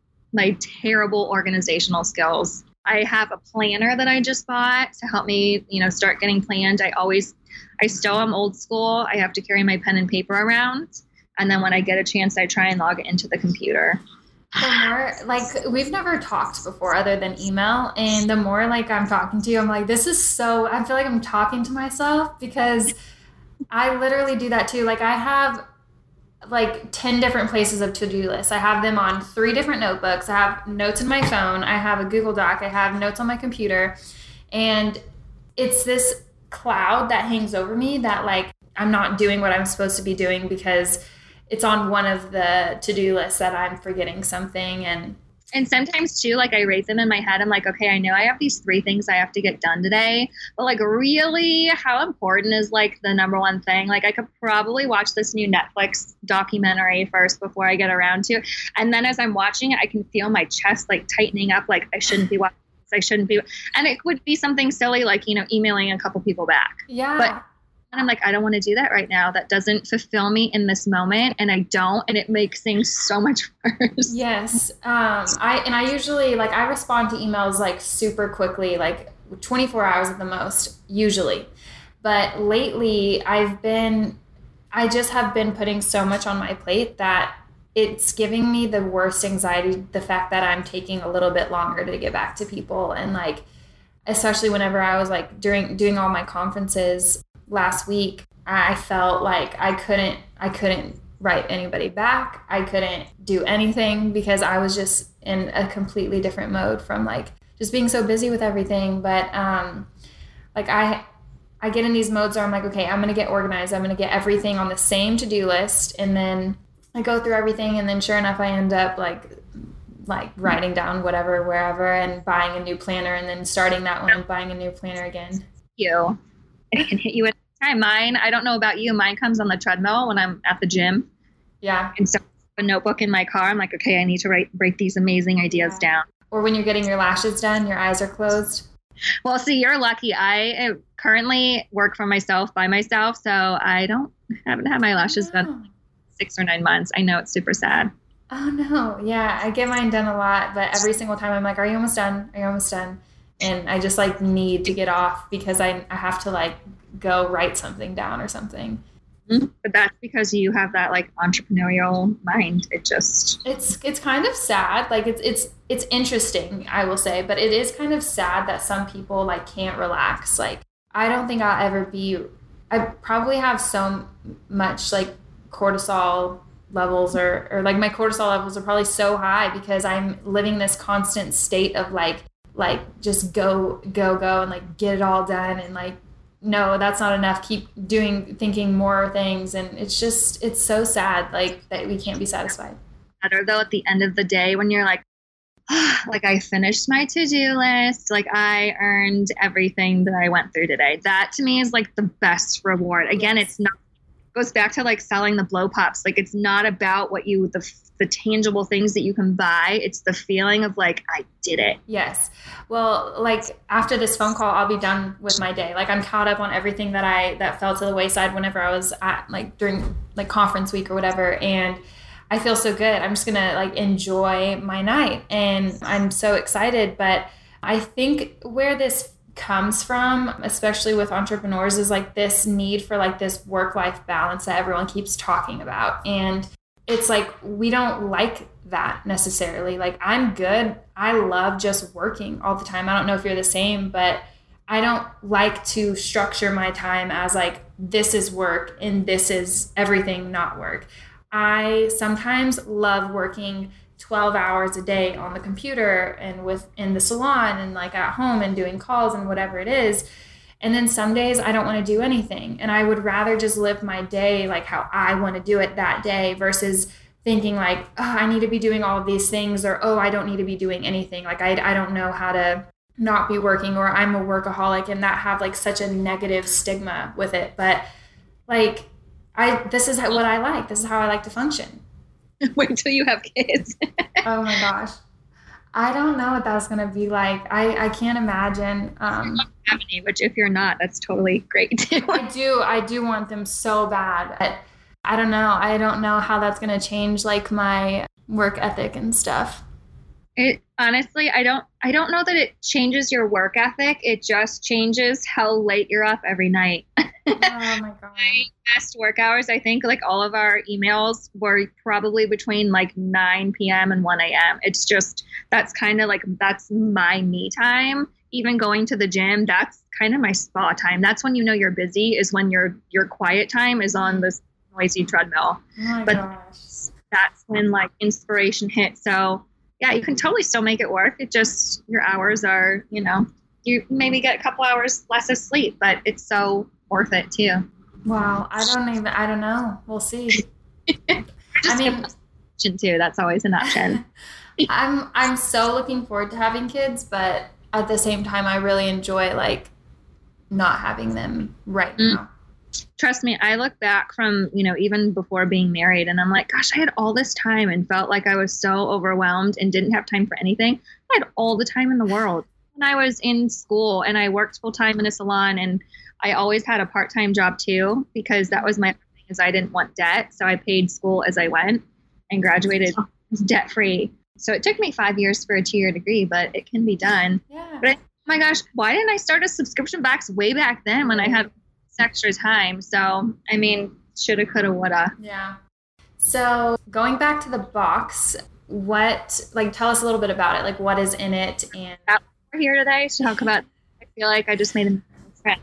terrible organizational skills. I have a planner that I just bought to help me, start getting planned. I still am old school. I have to carry my pen and paper around. And then when I get a chance, I try and log it into the computer. The more, like, we've never talked before other than email, and the more, like, I'm talking to you, I'm like, this is so, I feel like I'm talking to myself because I literally do that too. Like, I have, like, 10 different places of to-do lists. I have them on 3 different notebooks. I have notes in my phone. I have a Google Doc. I have notes on my computer, and it's this cloud that hangs over me that, like, I'm not doing what I'm supposed to be doing because it's on one of the to-do lists that I'm forgetting something. And sometimes too, like I rate them in my head. I'm like, okay, I know I have these 3 things I have to get done today, but like really how important is like the number one thing? Like I could probably watch this new Netflix documentary first before I get around to it. And then as I'm watching it, I can feel my chest like tightening up. Like I shouldn't be watching this. I shouldn't be. And it would be something silly, like, emailing a couple people back. Yeah. And I'm like, I don't want to do that right now. That doesn't fulfill me in this moment. And I don't. And it makes things so much worse. Yes. I usually, like, I respond to emails, like, super quickly, like 24 hours at the most, usually. But lately I just have been putting so much on my plate that it's giving me the worst anxiety, the fact that I'm taking a little bit longer to get back to people. And, like, especially whenever I was, like, doing all my conferences last week, I felt like I couldn't write anybody back. I couldn't do anything because I was just in a completely different mode from, like, just being so busy with everything. But like I get in these modes where I'm like, okay, I'm going to get organized. I'm going to get everything on the same to-do list. And then I go through everything, and then sure enough, I end up like writing down whatever, wherever, and buying a new planner, and then starting that one and buying a new planner again. You. It can hit you at a time. Mine, I don't know about you, mine comes on the treadmill when I'm at the gym. Yeah. And so I have a notebook in my car. I'm like, okay, I need to break these amazing ideas down. Or when you're getting your lashes done, your eyes are closed. Well, see, you're lucky. I currently work for myself, by myself, so I haven't had my lashes done in like 6 or 9 months. I know, it's super sad. Oh, no. Yeah, I get mine done a lot, but every single time I'm like, are you almost done? Are you almost done? And I just, like, need to get off because I have to, like, go write something down or something. Mm-hmm. But that's because you have that, like, entrepreneurial mind. It just... It's kind of sad. Like, it's interesting, I will say. But it is kind of sad that some people, like, can't relax. Like, I don't think I'll ever be... I probably have so much, like, cortisol levels or like, my cortisol levels are probably so high because I'm living this constant state of, like just go and like get it all done, and like, no, that's not enough, keep doing, thinking more things, and it's so sad, like, that we can't be satisfied. Better though at the end of the day when you're like, oh, like, I finished my to-do list, like, I earned everything that I went through today. That to me is like the best reward. Again, yes. It's not, goes back to like selling the blow pops. Like, it's not about what you, the tangible things that you can buy. It's the feeling of like, I did it. Yes. Well, like, after this phone call, I'll be done with my day. Like, I'm caught up on everything that fell to the wayside whenever I was at, like, during like conference week or whatever. And I feel so good. I'm just going to like enjoy my night, and I'm so excited. But I think where this comes from, especially with entrepreneurs, is like this need for like this work-life balance that everyone keeps talking about. And it's like, we don't like that necessarily. Like, I'm good. I love just working all the time. I don't know if you're the same, but I don't like to structure my time as like, this is work and this is everything not work. I sometimes love working 12 hours a day on the computer and in the salon and like at home and doing calls and whatever it is. And then some days I don't want to do anything. And I would rather just live my day like how I want to do it that day versus thinking like, oh, I need to be doing all of these things, or, oh, I don't need to be doing anything. Like, I don't know how to not be working, or I'm a workaholic, and that have like such a negative stigma with it. But like, this is what I like. This is how I like to function. Wait until you have kids. Oh my gosh. I don't know what that's going to be like. I can't imagine. Which if you're not, that's totally great too. I do want them so bad. But I don't know. I don't know how that's going to change like my work ethic and stuff. It honestly, I don't know that it changes your work ethic. It just changes how late you're up every night. Oh my God. My best work hours, I think, like, all of our emails were probably between like 9 p.m. and 1 a.m. It's just, that's kind of like, that's my me time. Even going to the gym, that's kind of my spa time. That's when you know you're busy, is when your quiet time is on this noisy treadmill. Oh my gosh. That's when like inspiration hits. So yeah, you can totally still make it work. It just, your hours are, you know, you maybe get a couple hours less of sleep, but it's so worth it too. Wow. I don't know. We'll see. I mean, too, that's always an option. I'm so looking forward to having kids, but at the same time, I really enjoy like not having them right now. Trust me, I look back from, you know, even before being married, and I'm like, gosh, I had all this time and felt like I was so overwhelmed and didn't have time for anything. I had all the time in the world. When I was in school and I worked full time in a salon, and I always had a part-time job too, because that was my thing, is I didn't want debt. So I paid school as I went and graduated debt-free. So it took me 5 years for a 2-year degree, but it can be done. Yeah. But oh my gosh, why didn't I start a subscription box way back then when I had extra time? So, I mean, shoulda, coulda, woulda. Yeah. So going back to the box, what, like, tell us a little bit about it. Like, what is in it? And we're here today to talk about, I feel like I just made a friend.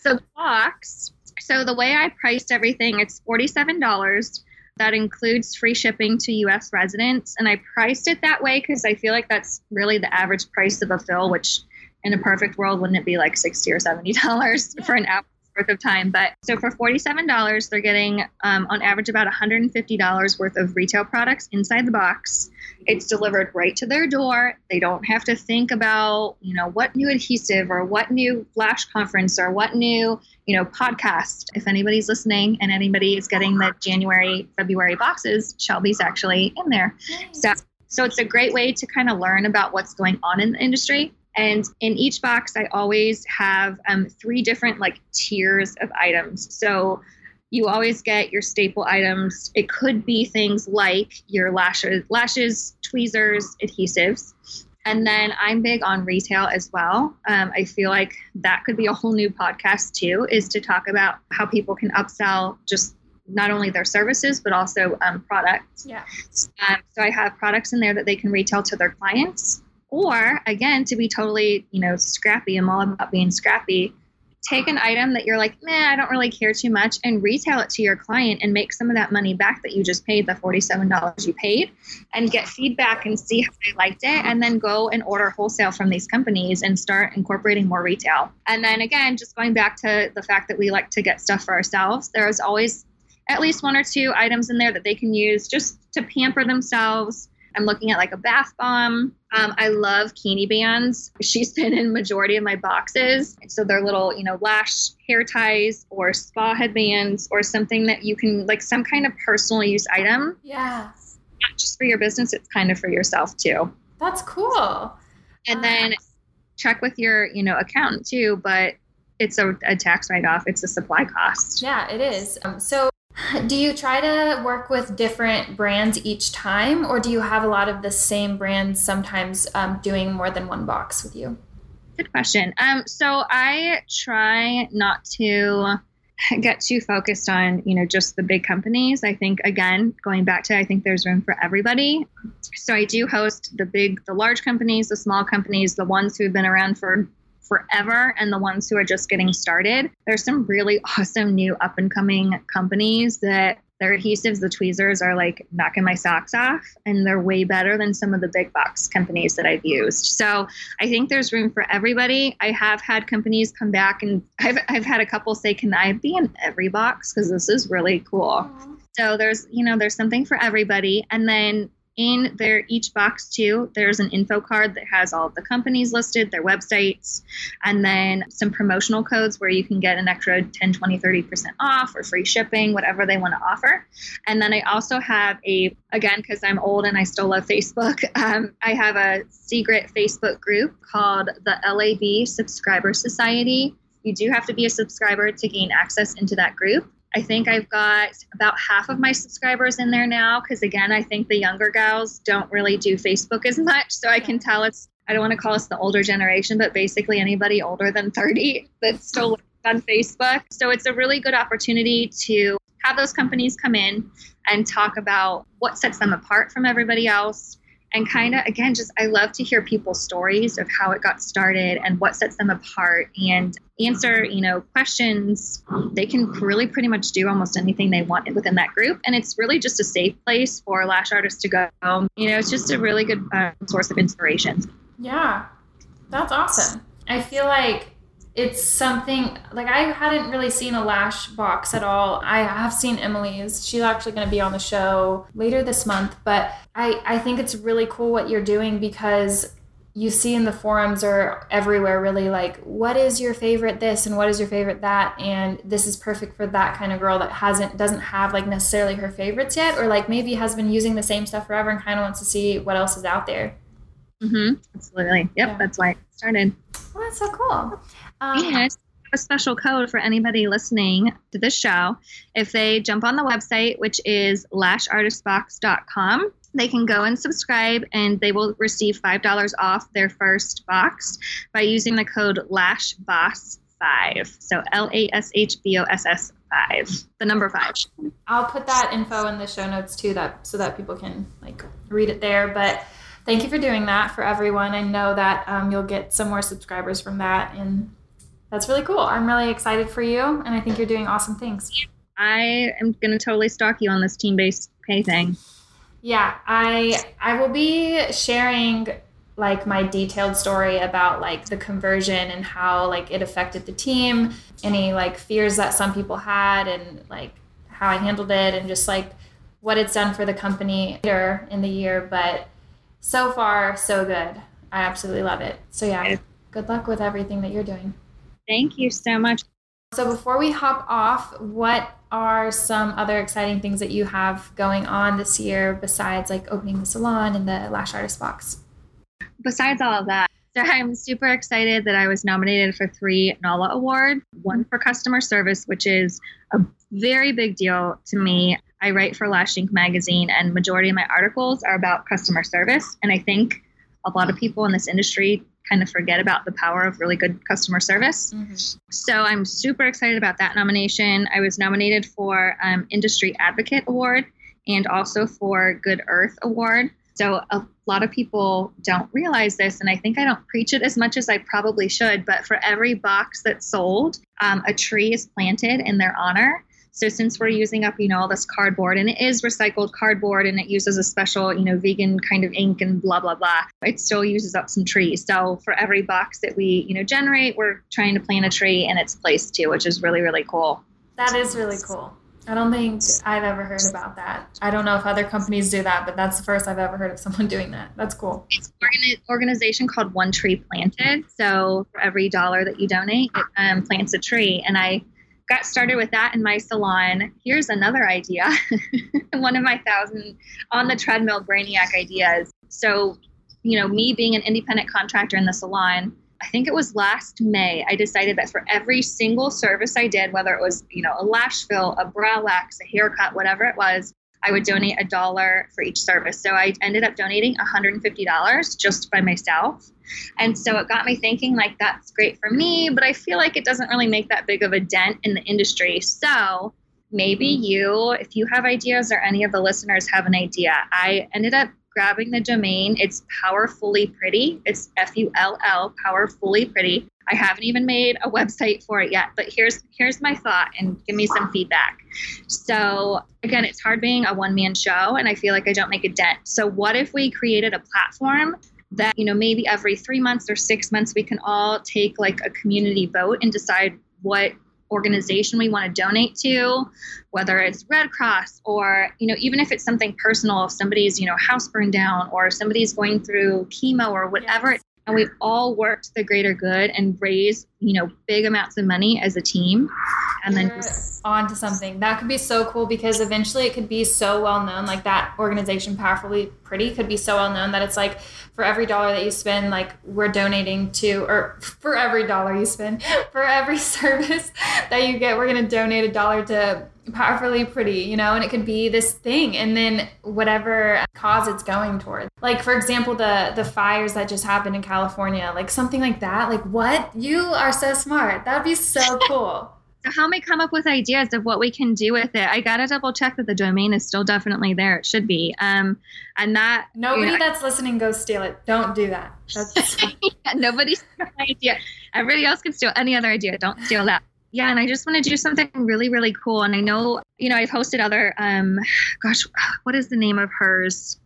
So the box, so the way I priced everything, it's $47. That includes free shipping to U.S. residents. And I priced it that way because I feel like that's really the average price of a fill, which in a perfect world, wouldn't it be like $60 or $70 for an hour worth of time. But so for $47, they're getting on average about $150 worth of retail products inside the box. It's delivered right to their door. They don't have to think about, you know, what new adhesive or what new lash conference or what new, you know, podcast. If anybody's listening and anybody is getting the January, February boxes, Shelby's actually in there. Nice. So it's a great way to kind of learn about what's going on in the industry. And in each box, I always have three different like tiers of items. So you always get your staple items. It could be things like your lashes, tweezers, adhesives. And then I'm big on retail as well. I feel like that could be a whole new podcast too, is to talk about how people can upsell just not only their services, but also products. Yeah. So I have products in there that they can retail to their clients. Or again, to be totally, you know, scrappy, I'm all about being scrappy. Take an item that you're like, I don't really care too much, and retail it to your client and make some of that money back that you just paid, the $47 you paid, and get feedback and see how they liked it, and then go and order wholesale from these companies and start incorporating more retail. And then again, just going back to the fact that we like to get stuff for ourselves, there is always at least one or two items in there that they can use just to pamper themselves. I'm looking at like a bath bomb. I love Keenie bands. She's been in majority of my boxes. So they're little, you know, lash hair ties or spa headbands or something that you can like some kind of personal use item. Yes. Not just for your business. It's kind of for yourself too. That's cool. And then check with your, you know, accountant too, but it's a tax write-off. It's a supply cost. Yeah, it is. So do you try to work with different brands each time, or do you have a lot of the same brands sometimes doing more than one box with you? Good question. So I try not to get too focused on, you know, just the big companies. I think, again, going back to, I think there's room for everybody. So I do host the large companies, the small companies, the ones who have been around for forever, and the ones who are just getting started. There's some really awesome new up and coming companies that their adhesives, the tweezers, are like knocking my socks off, and they're way better than some of the big box companies that I've used. So I think there's room for everybody. I have had companies come back, and I've had a couple say, "Can I be in every box? Because this is really cool." Aww. So there's something for everybody, and then in there, each box too, there's an info card that has all of the companies listed, their websites, and then some promotional codes where you can get an extra 10, 20, 30% off or free shipping, whatever they want to offer. And then I also have again, because I'm old and I still love Facebook, I have a secret Facebook group called the LAB Subscriber Society. You do have to be a subscriber to gain access into that group. I think I've got about half of my subscribers in there now because, again, I think the younger gals don't really do Facebook as much. So I can tell I don't want to call us the older generation, but basically anybody older than 30 that's still on Facebook. So it's a really good opportunity to have those companies come in and talk about what sets them apart from everybody else. And kind of, again, just I love to hear people's stories of how it got started and what sets them apart, and answer, you know, questions. They can really pretty much do almost anything they want within that group. And it's really just a safe place for lash artists to go. You know, it's just a really good source of inspiration. Yeah, that's awesome. I feel like it's something like I hadn't really seen a lash box at all. I have seen Emily's. She's actually going to be on the show later this month. But I think it's really cool what you're doing, because you see in the forums or everywhere really like, what is your favorite this and what is your favorite that? And this is perfect for that kind of girl that doesn't have like necessarily her favorites yet, or like maybe has been using the same stuff forever and kind of wants to see what else is out there. Mm-hmm. Absolutely. Yep. Yeah. That's why it started. Well, that's so cool. And I have a special code for anybody listening to this show. If they jump on the website, which is lashartistbox.com, they can go and subscribe, and they will receive $5 off their first box by using the code LASHBOSS5. So LASHBOSS5, the number 5. I'll put that info in the show notes too, so that people can like read it there. But thank you for doing that for everyone. I know that you'll get some more subscribers from that, and that's really cool. I'm really excited for you, and I think you're doing awesome things. I am going to totally stalk you on this team-based pay thing. Yeah, I will be sharing like my detailed story about like the conversion and how like it affected the team, any like fears that some people had and like how I handled it and just like what it's done for the company later in the year. But so far, so good. I absolutely love it. So yeah, good luck with everything that you're doing. Thank you so much. So before we hop off, what are some other exciting things that you have going on this year besides like opening the salon and the Lash Artist Box? Besides all of that, so I'm super excited that I was nominated for 3 NALA Awards, one for customer service, which is a very big deal to me. I write for Lash Inc. Magazine, and majority of my articles are about customer service. And I think a lot of people in this industry kind of forget about the power of really good customer service. Mm-hmm. So I'm super excited about that nomination. I was nominated for Industry Advocate Award and also for Good Earth Award. So a lot of people don't realize this, and I think I don't preach it as much as I probably should, but for every box that's sold, a tree is planted in their honor. So since we're using up, all this cardboard, and it is recycled cardboard, and it uses a special, vegan kind of ink and blah, blah, blah, it still uses up some trees. So for every box that we, generate, we're trying to plant a tree in its place too, which is really, really cool. That is really cool. I don't think I've ever heard about that. I don't know if other companies do that, but that's the first I've ever heard of someone doing that. That's cool. It's an organization called One Tree Planted. So for every $1 that you donate, it plants a tree. And I got started with that in my salon. Here's another idea. One of my 1,000 on the treadmill brainiac ideas. So, me being an independent contractor in the salon, I think it was last May, I decided that for every single service I did, whether it was, a lash fill, a brow wax, a haircut, whatever it was, I would donate $1 for each service. So I ended up donating $150 just by myself. And so it got me thinking, that's great for me, but I feel like it doesn't really make that big of a dent in the industry. So maybe if you have ideas or any of the listeners have an idea, I ended up grabbing the domain. It's Powerfully Pretty. It's F-U-L-L, Powerfully Pretty. I haven't even made a website for it yet, but here's my thought, and give me some feedback. So again, it's hard being a one-man show, and I feel like I don't make a dent. So what if we created a platform that, maybe every 3 months or 6 months, we can all take a community vote and decide what organization we want to donate to, whether it's Red Cross or, even if it's something personal, if somebody's, house burned down or somebody's going through chemo or whatever. Yes. And we all work to the greater good and raise, big amounts of money as a team. And then on to something that could be so cool, because eventually it could be so well known, that organization Powerfully Pretty could be so well known that it's for every $1 that you spend, we're donating to, or for every $1 you spend, for every service that you get, we're going to donate $1 to Powerfully Pretty, and it could be this thing, and then whatever cause it's going towards. For example, the fires that just happened in California, something like that. What? You are so smart. That'd be so cool. So how may come up with ideas of what we can do with it? I gotta double check that the domain is still definitely there. It should be. And that nobody that's listening, go steal it. Don't do that. That's nobody steal my idea. Everybody else can steal any other idea. Don't steal that. Yeah, and I just want to do something really, really cool. And I know, I've hosted other, what is the name of hers?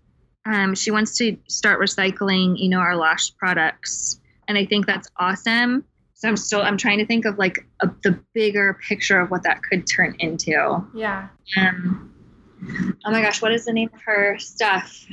She wants to start recycling, our lash products. And I think that's awesome. So I'm trying to think of the bigger picture of what that could turn into. Yeah. Oh my gosh, what is the name of her stuff?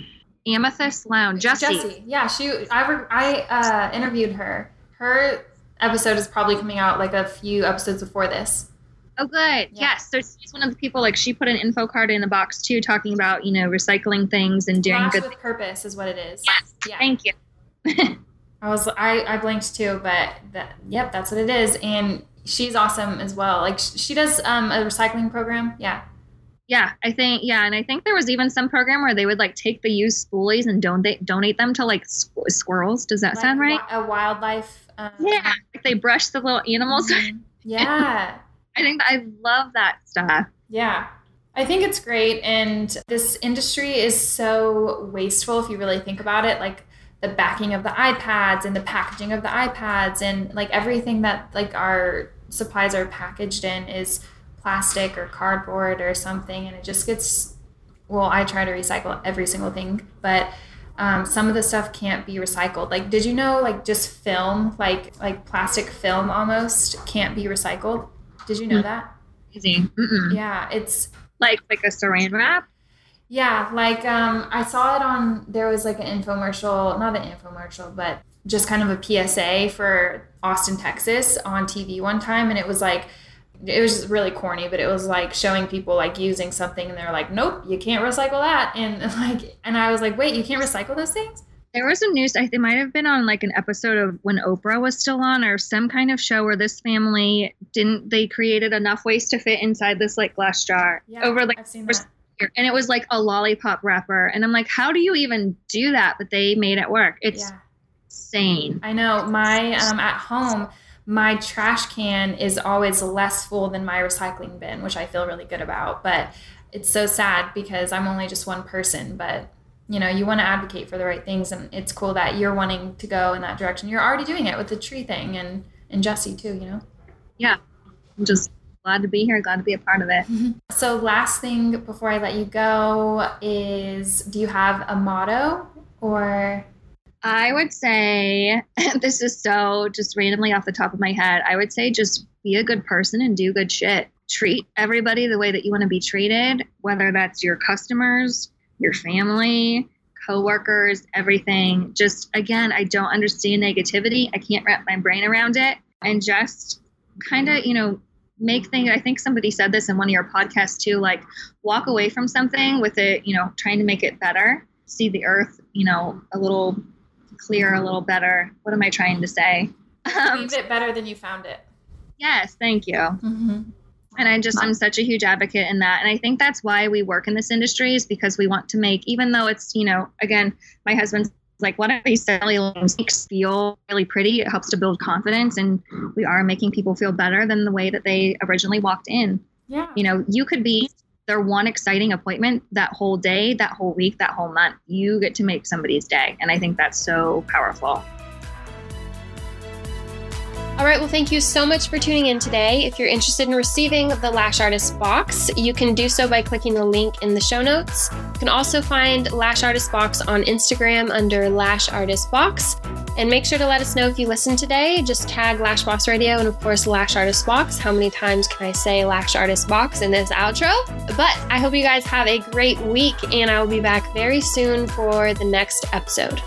Amethyst Lounge. Jessie. Yeah, I interviewed her. Her episode is probably coming out a few episodes before this. Oh, good. Yeah. Yes. So she's one of the people, she put an info card in a box too, talking about, recycling things and doing Lash good with purpose is what it is. Yes. Yeah. Thank you. I blanked too, but that's what it is. And she's awesome as well. She does a recycling program. Yeah. Yeah, and I think there was even some program where they would take the used spoolies and donate them to squirrels. Does that sound right? A wildlife. Yeah, they brush the little animals. Yeah. I think I love that stuff. Yeah, I think it's great. And this industry is so wasteful if you really think about it, the backing of the iPads and the packaging of the iPads and everything that our supplies are packaged in is plastic or cardboard or something, and it just gets I try to recycle every single thing, but Some of the stuff can't be recycled. Like, did you know, like, just film, like plastic film almost can't be recycled? Did you know that? Amazing. Mm-mm. Yeah, it's... Like a saran wrap? Yeah, like, I saw it on, there was like an infomercial, not an infomercial, but just kind of a PSA for Austin, Texas on TV one time. And it was just really corny, but it was like showing people like using something and they're like, nope, you can't recycle that. And I was like, wait, you can't recycle those things? There was some news, I think it might have been on like an episode of when Oprah was still on or some kind of show where this family they created enough waste to fit inside this like glass jar. Yeah, over like, I've seen that. And it was like a lollipop wrapper. And I'm like, how do you even do that? But they made it work. It's insane. I know. My, at home, my trash can is always less full than my recycling bin, which I feel really good about. But it's so sad because I'm only just one person. But, you know, you want to advocate for the right things. And it's cool that you're wanting to go in that direction. You're already doing it with the tree thing and Jesse, too, you know? Yeah. I'm just glad to be here. Glad to be a part of it. Mm-hmm. So last thing before I let you go is, do you have a motto or... I would say, this is so just randomly off the top of my head, I would say just be a good person and do good shit. Treat everybody the way that you want to be treated, whether that's your customers, your family, coworkers, everything. Just, again, I don't understand negativity. I can't wrap my brain around it. And just kind of, you know, make things, I think somebody said this in one of your podcasts too, like walk away from something with it, you know, trying to make it better. See the earth, you know, a little clear, a little better. What am I trying to say? Leave it better than you found it. Yes, thank you. Mm-hmm. And I'm such a huge advocate in that. And I think that's why we work in this industry, is because we want to make, even though it's, you know, again, my husband's like, what are these silly things feel really pretty? It helps to build confidence. And we are making people feel better than the way that they originally walked in. Yeah. You know, you could be their one exciting appointment that whole day, that whole week, that whole month. You get to make somebody's day. And I think that's so powerful. All right. Well, thank you so much for tuning in today. If you're interested in receiving the Lash Artist Box, you can do so by clicking the link in the show notes. You can also find Lash Artist Box on Instagram under Lash Artist Box. And make sure to let us know if you listened today. Just tag Lash Boss Radio and, of course, Lash Artist Box. How many times can I say Lash Artist Box in this outro? But I hope you guys have a great week, and I will be back very soon for the next episode.